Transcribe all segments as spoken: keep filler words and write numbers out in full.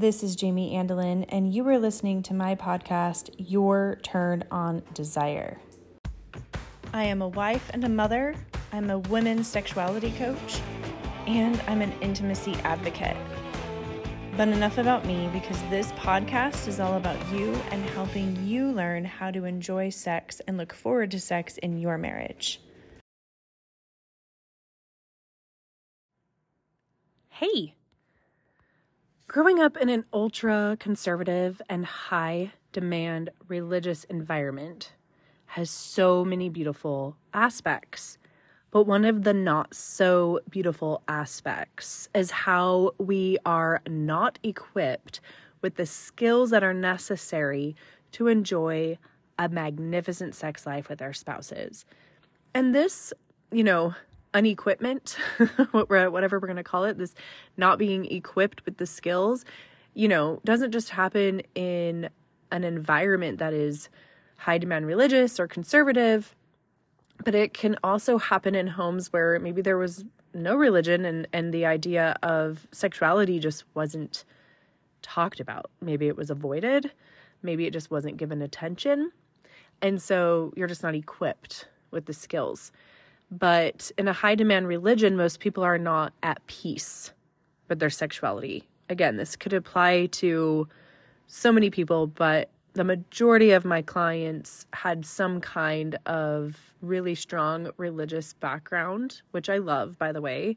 This is Jamie Andelin, and you are listening to my podcast, Your Turn on Desire. I am a wife and a mother. I'm a women's sexuality coach, and I'm an intimacy advocate. But enough about me, because this podcast is all about you and helping you learn how to enjoy sex and look forward to sex in your marriage. Hey! Growing up in an ultra-conservative and high-demand religious environment has so many beautiful aspects, but one of the not-so-beautiful aspects is how we are not equipped with the skills that are necessary to enjoy a magnificent sex life with our spouses. And this, you know, unequipment, whatever we're going to call it, this not being equipped with the skills, you know, doesn't just happen in an environment that is high demand religious or conservative, but it can also happen in homes where maybe there was no religion and, and the idea of sexuality just wasn't talked about. Maybe it was avoided. Maybe it just wasn't given attention. And so you're just not equipped with the skills. But in a high-demand religion, most people are not at peace with their sexuality. Again, this could apply to so many people, but the majority of my clients had some kind of really strong religious background, which I love, by the way.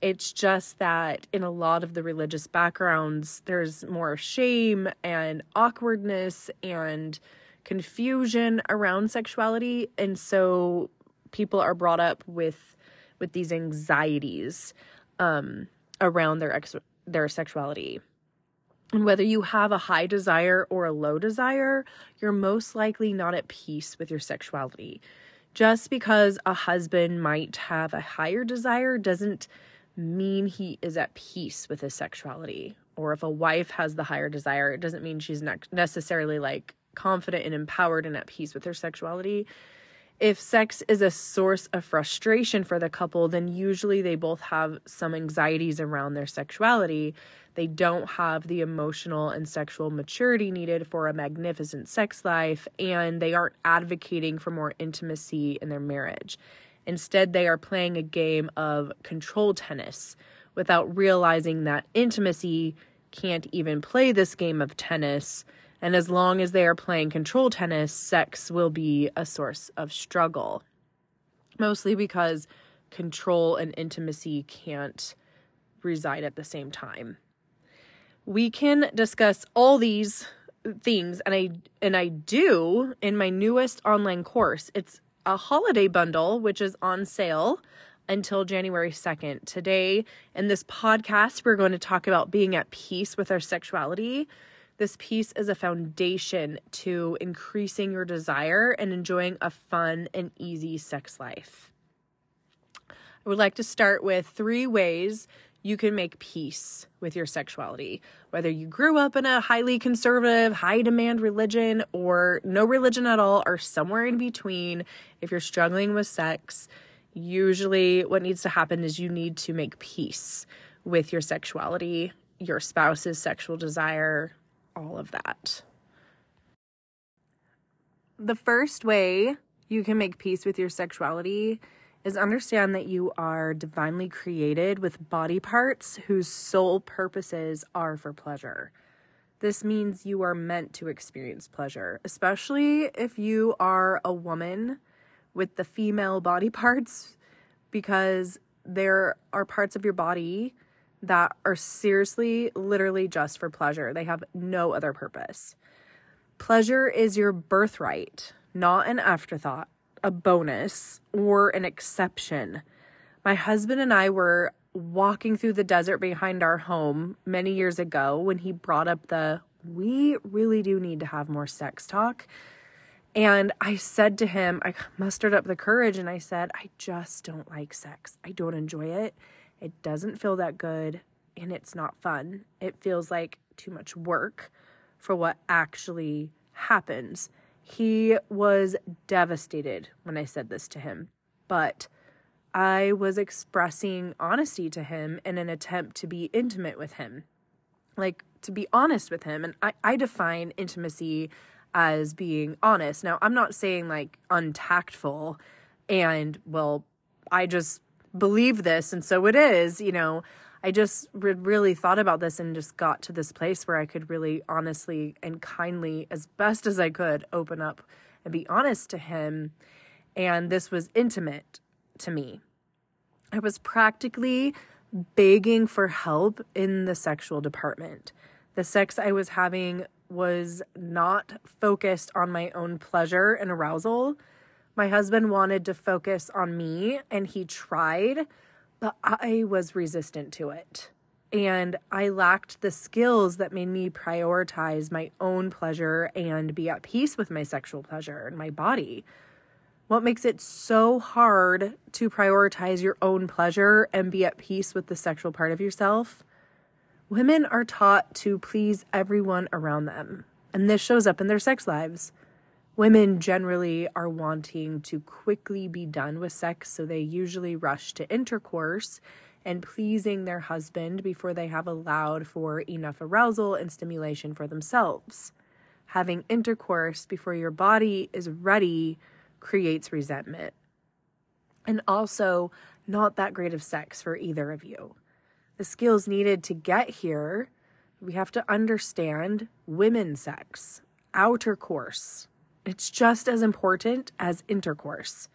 It's just that in a lot of the religious backgrounds, there's more shame and awkwardness and confusion around sexuality, and so people are brought up with with these anxieties um, around their ex- their sexuality. And whether you have a high desire or a low desire, you're most likely not at peace with your sexuality. Just because a husband might have a higher desire doesn't mean he is at peace with his sexuality. Or if a wife has the higher desire, it doesn't mean she's not necessarily like confident and empowered and at peace with her sexuality. If sex is a source of frustration for the couple, then usually they both have some anxieties around their sexuality. They don't have the emotional and sexual maturity needed for a magnificent sex life, and they aren't advocating for more intimacy in their marriage. Instead, they are playing a game of control tennis without realizing that intimacy can't even play this game of tennis. And as long as they are playing control tennis, sex will be a source of struggle, mostly because control and intimacy can't reside at the same time. We can discuss all these things, and I and I do in my newest online course. It's a holiday bundle, which is on sale until January second. Today, in this podcast, we're going to talk about being at peace with our sexuality. This piece is a foundation to increasing your desire and enjoying a fun and easy sex life. I would like to start with three ways you can make peace with your sexuality. Whether you grew up in a highly conservative, high-demand religion or no religion at all or somewhere in between, if you're struggling with sex, usually what needs to happen is you need to make peace with your sexuality, your spouse's sexual desire, all of that. The first way you can make peace with your sexuality is understand that you are divinely created with body parts whose sole purposes are for pleasure. This means you are meant to experience pleasure, especially if you are a woman with the female body parts, because there are parts of your body that are seriously, literally just for pleasure. They have no other purpose. Pleasure is your birthright, not an afterthought, a bonus, or an exception. My husband and I were walking through the desert behind our home many years ago when he brought up the, we really do need to have more sex talk. And I said to him, I mustered up the courage and I said, I just don't like sex. I don't enjoy it. It doesn't feel that good, and it's not fun. It feels like too much work for what actually happens. He was devastated when I said this to him, but I was expressing honesty to him in an attempt to be intimate with him. like, to be honest with him. And I, I define intimacy as being honest. Now, I'm not saying, like, untactful and, well, I just believe this and so it is, you know. I just re- really thought about this and just got to this place where I could really honestly and kindly, as best as I could, open up and be honest to him. And this was intimate to me. I was practically begging for help in the sexual department. The sex I was having was not focused on my own pleasure and arousal. My husband wanted to focus on me, and he tried, but I was resistant to it. And I lacked the skills that made me prioritize my own pleasure and be at peace with my sexual pleasure and my body. What makes it so hard to prioritize your own pleasure and be at peace with the sexual part of yourself? Women are taught to please everyone around them, and this shows up in their sex lives. Women generally are wanting to quickly be done with sex, so they usually rush to intercourse and pleasing their husband before they have allowed for enough arousal and stimulation for themselves. Having intercourse before your body is ready creates resentment, and also not that great of sex for either of you. The skills needed to get here, we have to understand women's sex, outer course. It's just as important as intercourse.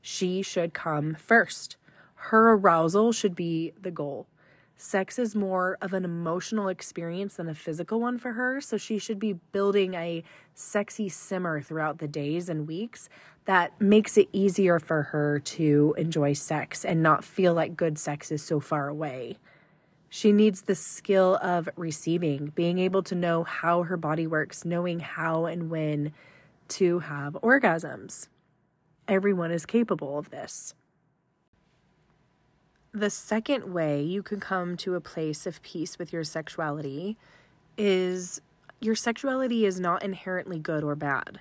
She should come first. Her arousal should be the goal. Sex is more of an emotional experience than a physical one for her, so she should be building a sexy simmer throughout the days and weeks that makes it easier for her to enjoy sex and not feel like good sex is so far away. She needs the skill of receiving, being able to know how her body works, knowing how and when to have orgasms. Everyone is capable of this. The second way you can come to a place of peace with your sexuality is your sexuality is not inherently good or bad.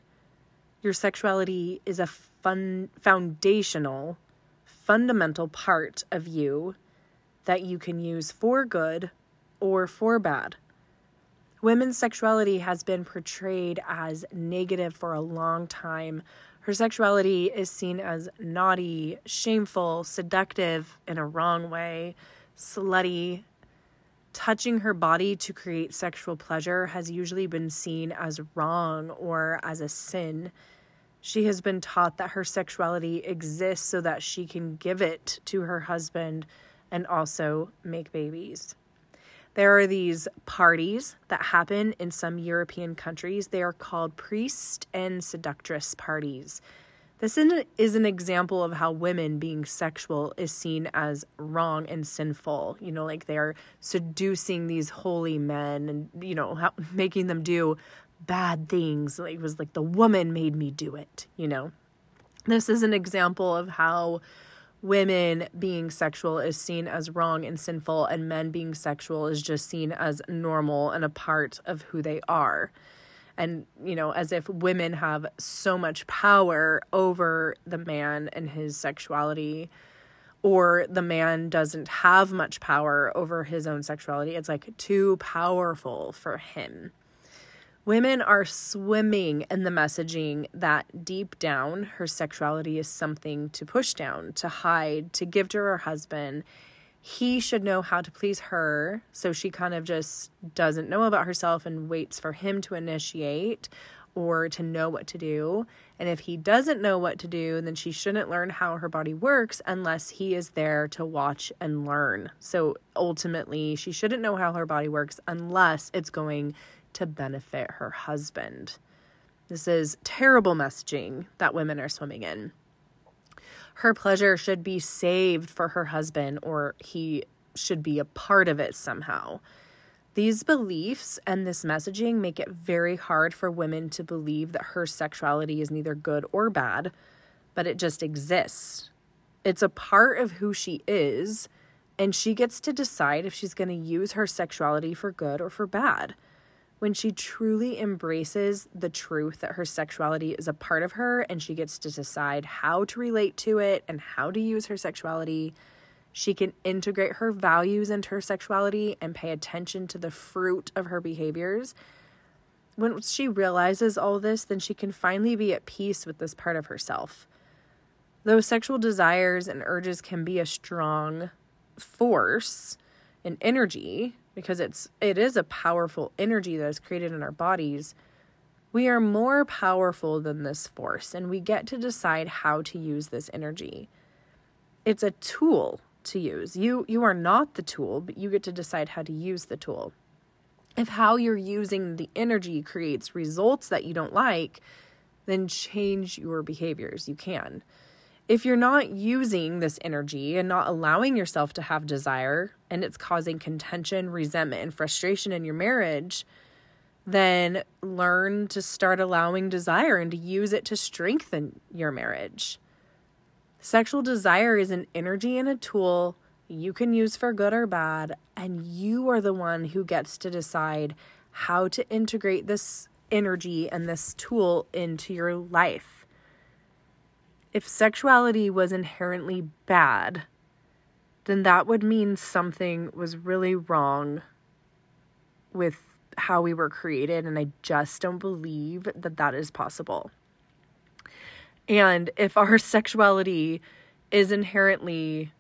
Your sexuality is a fun, foundational, fundamental part of you that you can use for good or for bad. Women's sexuality has been portrayed as negative for a long time. Her sexuality is seen as naughty, shameful, seductive in a wrong way, slutty. Touching her body to create sexual pleasure has usually been seen as wrong or as a sin. She has been taught that her sexuality exists so that she can give it to her husband and also make babies. There are these parties that happen in some European countries. They are called priest and seductress parties. This is an example of how women being sexual is seen as wrong and sinful. You know, like they're seducing these holy men and, you know, how, making them do bad things. Like, it was like the woman made me do it, you know. This is an example of how women being sexual is seen as wrong and sinful, and men being sexual is just seen as normal and a part of who they are. And, you know, as if women have so much power over the man and his sexuality, or the man doesn't have much power over his own sexuality. It's like too powerful for him. Women are swimming in the messaging that deep down her sexuality is something to push down, to hide, to give to her husband. He should know how to please her, so she kind of just doesn't know about herself and waits for him to initiate or to know what to do. And if he doesn't know what to do, then she shouldn't learn how her body works unless he is there to watch and learn. So ultimately, she shouldn't know how her body works unless it's going to benefit her husband. This is terrible messaging that women are swimming in. Her pleasure should be saved for her husband, or he should be a part of it somehow. These beliefs and this messaging make it very hard for women to believe that her sexuality is neither good or bad, but it just exists. It's a part of who she is, and she gets to decide if she's going to use her sexuality for good or for bad. When she truly embraces the truth that her sexuality is a part of her and she gets to decide how to relate to it and how to use her sexuality, She can integrate her values into her sexuality and pay attention to the fruit of her behaviors. When she realizes all this, then she can finally be at peace with this part of herself. Though sexual desires and urges can be a strong force and energy, because it's it is a powerful energy that is created in our bodies, we are more powerful than this force, and we get to decide how to use this energy. It's a tool to use. You you are not the tool, but you get to decide how to use the tool. If how you're using the energy creates results that you don't like, then change your behaviors. You can. If you're not using this energy and not allowing yourself to have desire, and it's causing contention, resentment, and frustration in your marriage, then learn to start allowing desire and to use it to strengthen your marriage. Sexual desire is an energy and a tool you can use for good or bad, and you are the one who gets to decide how to integrate this energy and this tool into your life. If sexuality was inherently bad, then that would mean something was really wrong with how we were created, and I just don't believe that that is possible. And if our sexuality is inherently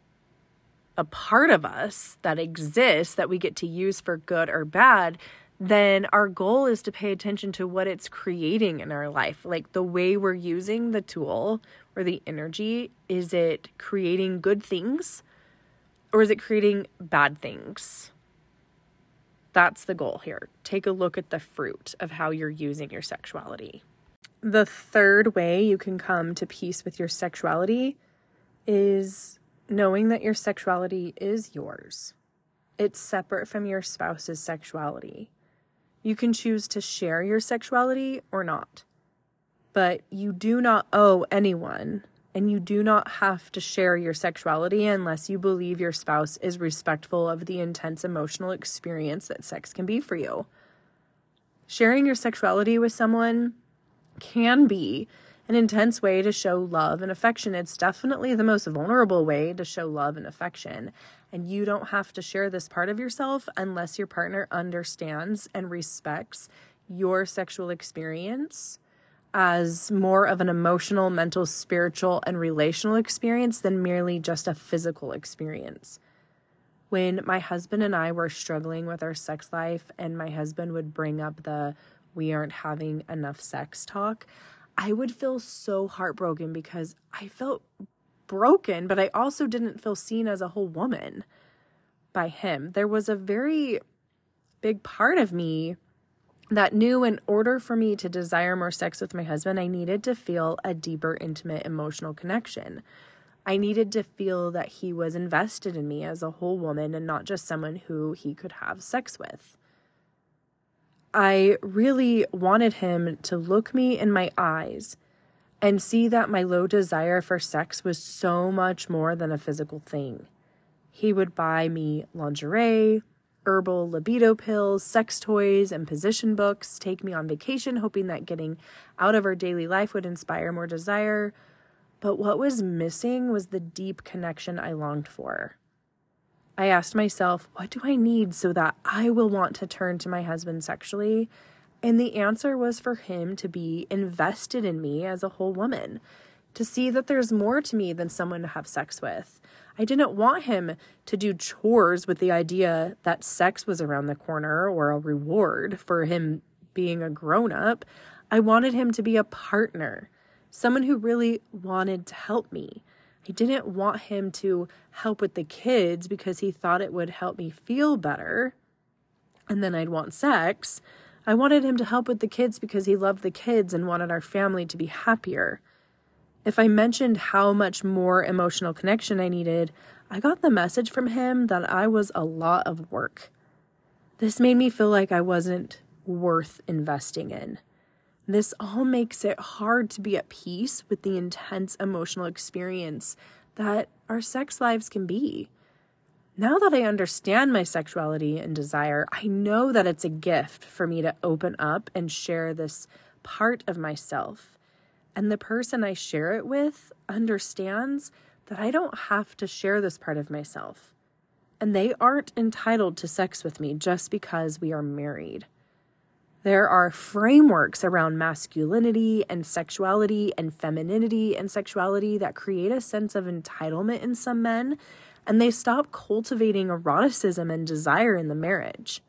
a part of us that exists that we get to use for good or bad, then our goal is to pay attention to what it's creating in our life. Like the way we're using the tool or the energy, is it creating good things or is it creating bad things? That's the goal here. Take a look at the fruit of how you're using your sexuality. The third way you can come to peace with your sexuality is knowing that your sexuality is yours. It's separate from your spouse's sexuality. You can choose to share your sexuality or not, but you do not owe anyone, and you do not have to share your sexuality unless you believe your spouse is respectful of the intense emotional experience that sex can be for you. Sharing your sexuality with someone can be an intense way to show love and affection. It's definitely the most vulnerable way to show love and affection. And you don't have to share this part of yourself unless your partner understands and respects your sexual experience as more of an emotional, mental, spiritual, and relational experience than merely just a physical experience. When my husband and I were struggling with our sex life and my husband would bring up the "we aren't having enough sex" talk, I would feel so heartbroken because I felt broken, but I also didn't feel seen as a whole woman by him. There was a very big part of me that knew in order for me to desire more sex with my husband, I needed to feel a deeper, intimate, emotional connection. I needed to feel that he was invested in me as a whole woman and not just someone who he could have sex with. I really wanted him to look me in my eyes and see that my low desire for sex was so much more than a physical thing. He would buy me lingerie, herbal libido pills, sex toys, and position books, take me on vacation, hoping that getting out of our daily life would inspire more desire. But what was missing was the deep connection I longed for. I asked myself, what do I need so that I will want to turn to my husband sexually? And the answer was for him to be invested in me as a whole woman, to see that there's more to me than someone to have sex with. I didn't want him to do chores with the idea that sex was around the corner or a reward for him being a grown-up. I wanted him to be a partner, someone who really wanted to help me. I didn't want him to help with the kids because he thought it would help me feel better and then I'd want sex. I wanted him to help with the kids because he loved the kids and wanted our family to be happier. If I mentioned how much more emotional connection I needed, I got the message from him that I was a lot of work. This made me feel like I wasn't worth investing in. This all makes it hard to be at peace with the intense emotional experience that our sex lives can be. Now that I understand my sexuality and desire, I know that it's a gift for me to open up and share this part of myself. And the person I share it with understands that I don't have to share this part of myself. And they aren't entitled to sex with me just because we are married. There are frameworks around masculinity and sexuality and femininity and sexuality that create a sense of entitlement in some men, and they stop cultivating eroticism and desire in the marriage.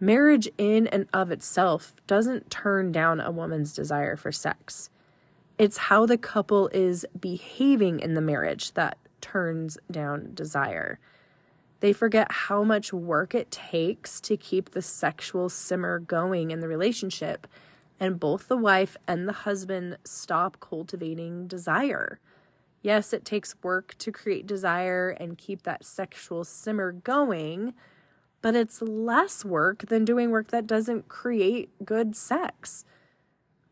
Marriage in and of itself doesn't turn down a woman's desire for sex. It's how the couple is behaving in the marriage that turns down desire. They forget how much work it takes to keep the sexual simmer going in the relationship, and both the wife and the husband stop cultivating desire. Yes, it takes work to create desire and keep that sexual simmer going, but it's less work than doing work that doesn't create good sex.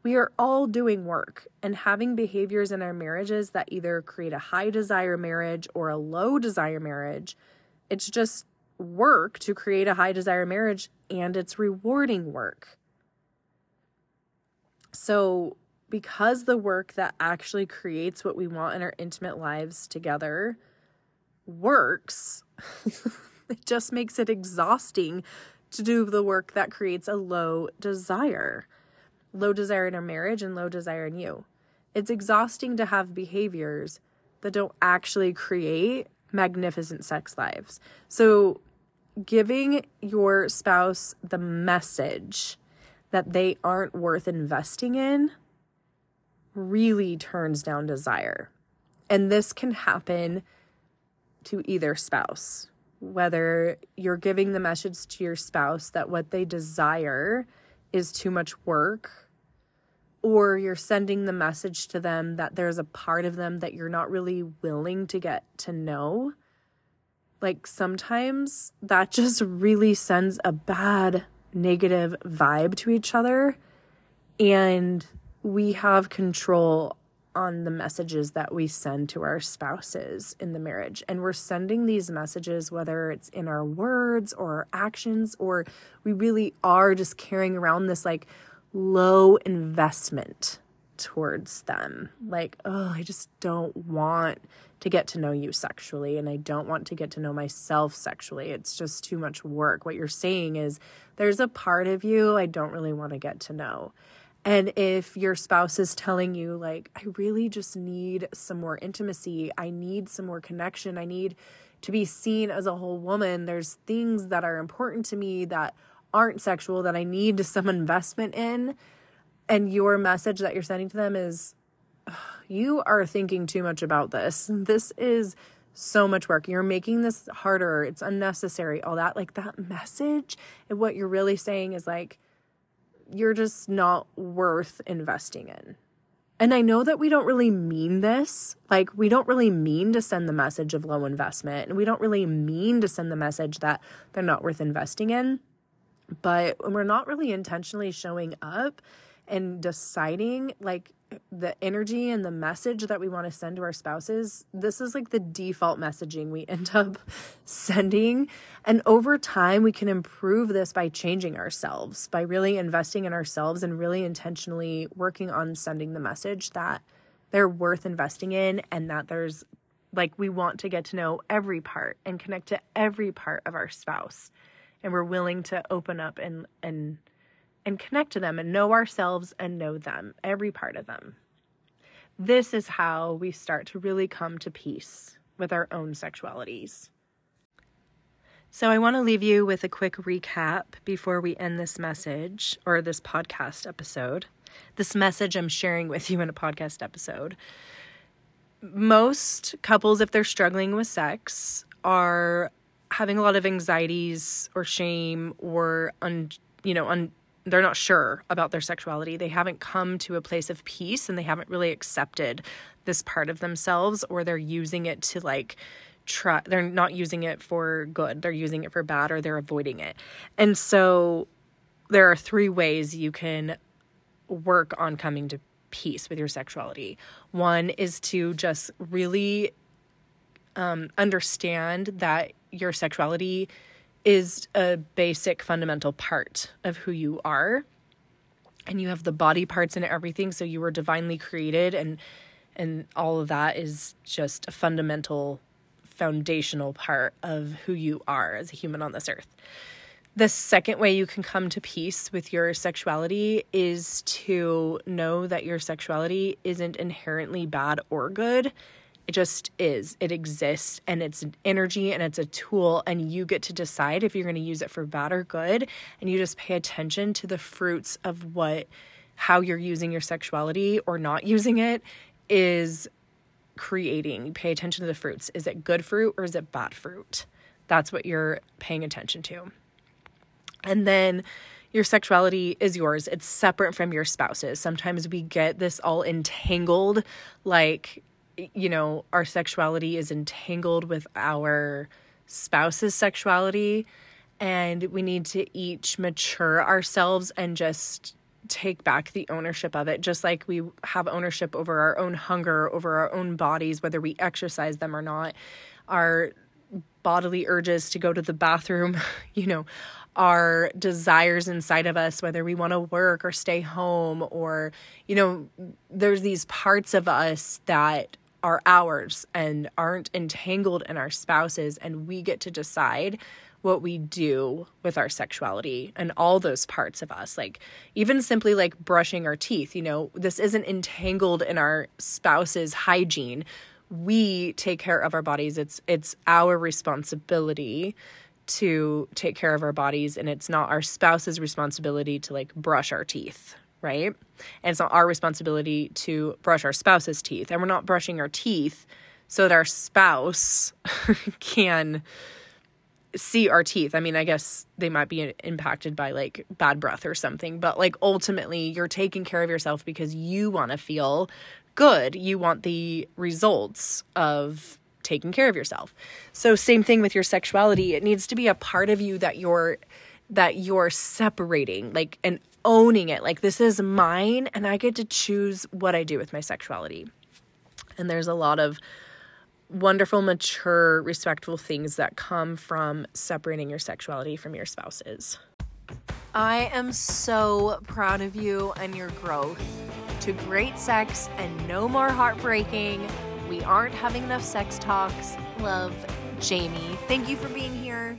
We are all doing work, and having behaviors in our marriages that either create a high desire marriage or a low desire marriage. It's just work to create a high desire marriage, and it's rewarding work. So because the work that actually creates what we want in our intimate lives together works, it just makes it exhausting to do the work that creates a low desire. Low desire in our marriage and low desire in you. It's exhausting to have behaviors that don't actually create magnificent sex lives. So giving your spouse the message that they aren't worth investing in really turns down desire. And this can happen to either spouse, whether you're giving the message to your spouse that what they desire is too much work, or you're sending the message to them that there's a part of them that you're not really willing to get to know. Like sometimes that just really sends a bad negative vibe to each other. And we have control on the messages that we send to our spouses in the marriage. And we're sending these messages, whether it's in our words or our actions, or we really are just carrying around this like low investment towards them. Like, oh, I just don't want to get to know you sexually, and I don't want to get to know myself sexually. It's just too much work. What you're saying is there's a part of you I don't really want to get to know. And if your spouse is telling you like, I really just need some more intimacy, I need some more connection, I need to be seen as a whole woman, there's things that are important to me that aren't sexual that I need some investment in, and your message that you're sending to them is, you are thinking too much about this. This is so much work. You're making this harder. It's unnecessary. All that, like that message, and what you're really saying is like, you're just not worth investing in. And I know that we don't really mean this. Like, we don't really mean to send the message of low investment, and we don't really mean to send the message that they're not worth investing in. But when we're not really intentionally showing up and deciding like the energy and the message that we want to send to our spouses, this is like the default messaging we end up sending. And over time, we can improve this by changing ourselves, by really investing in ourselves and really intentionally working on sending the message that they're worth investing in, and that there's like, we want to get to know every part and connect to every part of our spouse. And we're willing to open up and and and connect to them and know ourselves and know them, every part of them. This is how we start to really come to peace with our own sexualities. So I want to leave you with a quick recap before we end this message or this podcast episode. This message I'm sharing with you in a podcast episode. Most couples, if they're struggling with sex, are having a lot of anxieties or shame or, un, you know, un, they're not sure about their sexuality. They haven't come to a place of peace, and they haven't really accepted this part of themselves, or they're using it to like try, they're not using it for good. They're using it for bad, or they're avoiding it. And so there are three ways you can work on coming to peace with your sexuality. One is to just really um, understand that your sexuality is a basic fundamental part of who you are, and you have the body parts and everything. So you were divinely created and And all of that is just a fundamental, foundational part of who you are as a human on this earth. The second way you can come to peace with your sexuality is to know that your sexuality isn't inherently bad or good. It just is. It exists, and it's an energy, and it's a tool, and you get to decide if you're going to use it for bad or good, and you just pay attention to the fruits of what, how you're using your sexuality or not using it is creating. You pay attention to the fruits. Is it good fruit or is it bad fruit? That's what you're paying attention to. And then your sexuality is yours. It's separate from your spouse's. Sometimes we get this all entangled, like, you know, our sexuality is entangled with our spouse's sexuality, and we need to each mature ourselves and just take back the ownership of it. Just like we have ownership over our own hunger, over our own bodies, whether we exercise them or not, our bodily urges to go to the bathroom, you know, our desires inside of us, whether we want to work or stay home or, you know, there's these parts of us that are ours and aren't entangled in our spouses, and we get to decide what we do with our sexuality and all those parts of us. Like even simply like brushing our teeth, you know, this isn't entangled in our spouse's hygiene. We take care of our bodies. It's it's our responsibility to take care of our bodies, and it's not our spouse's responsibility to like brush our teeth, right? And it's not our responsibility to brush our spouse's teeth, and we're not brushing our teeth so that our spouse can see our teeth. I mean, I guess they might be impacted by like bad breath or something, but like ultimately you're taking care of yourself because you want to feel good. You want the results of taking care of yourself. So same thing with your sexuality. It needs to be a part of you that you're that you're separating, like, and owning it. Like, this is mine, and I get to choose what I do with my sexuality. And there's a lot of wonderful, mature, respectful things that come from separating your sexuality from your spouses. I am so proud of you and your growth to great sex and no more heartbreaking. We aren't having enough sex talks. Love, Jamie. Thank you for being here.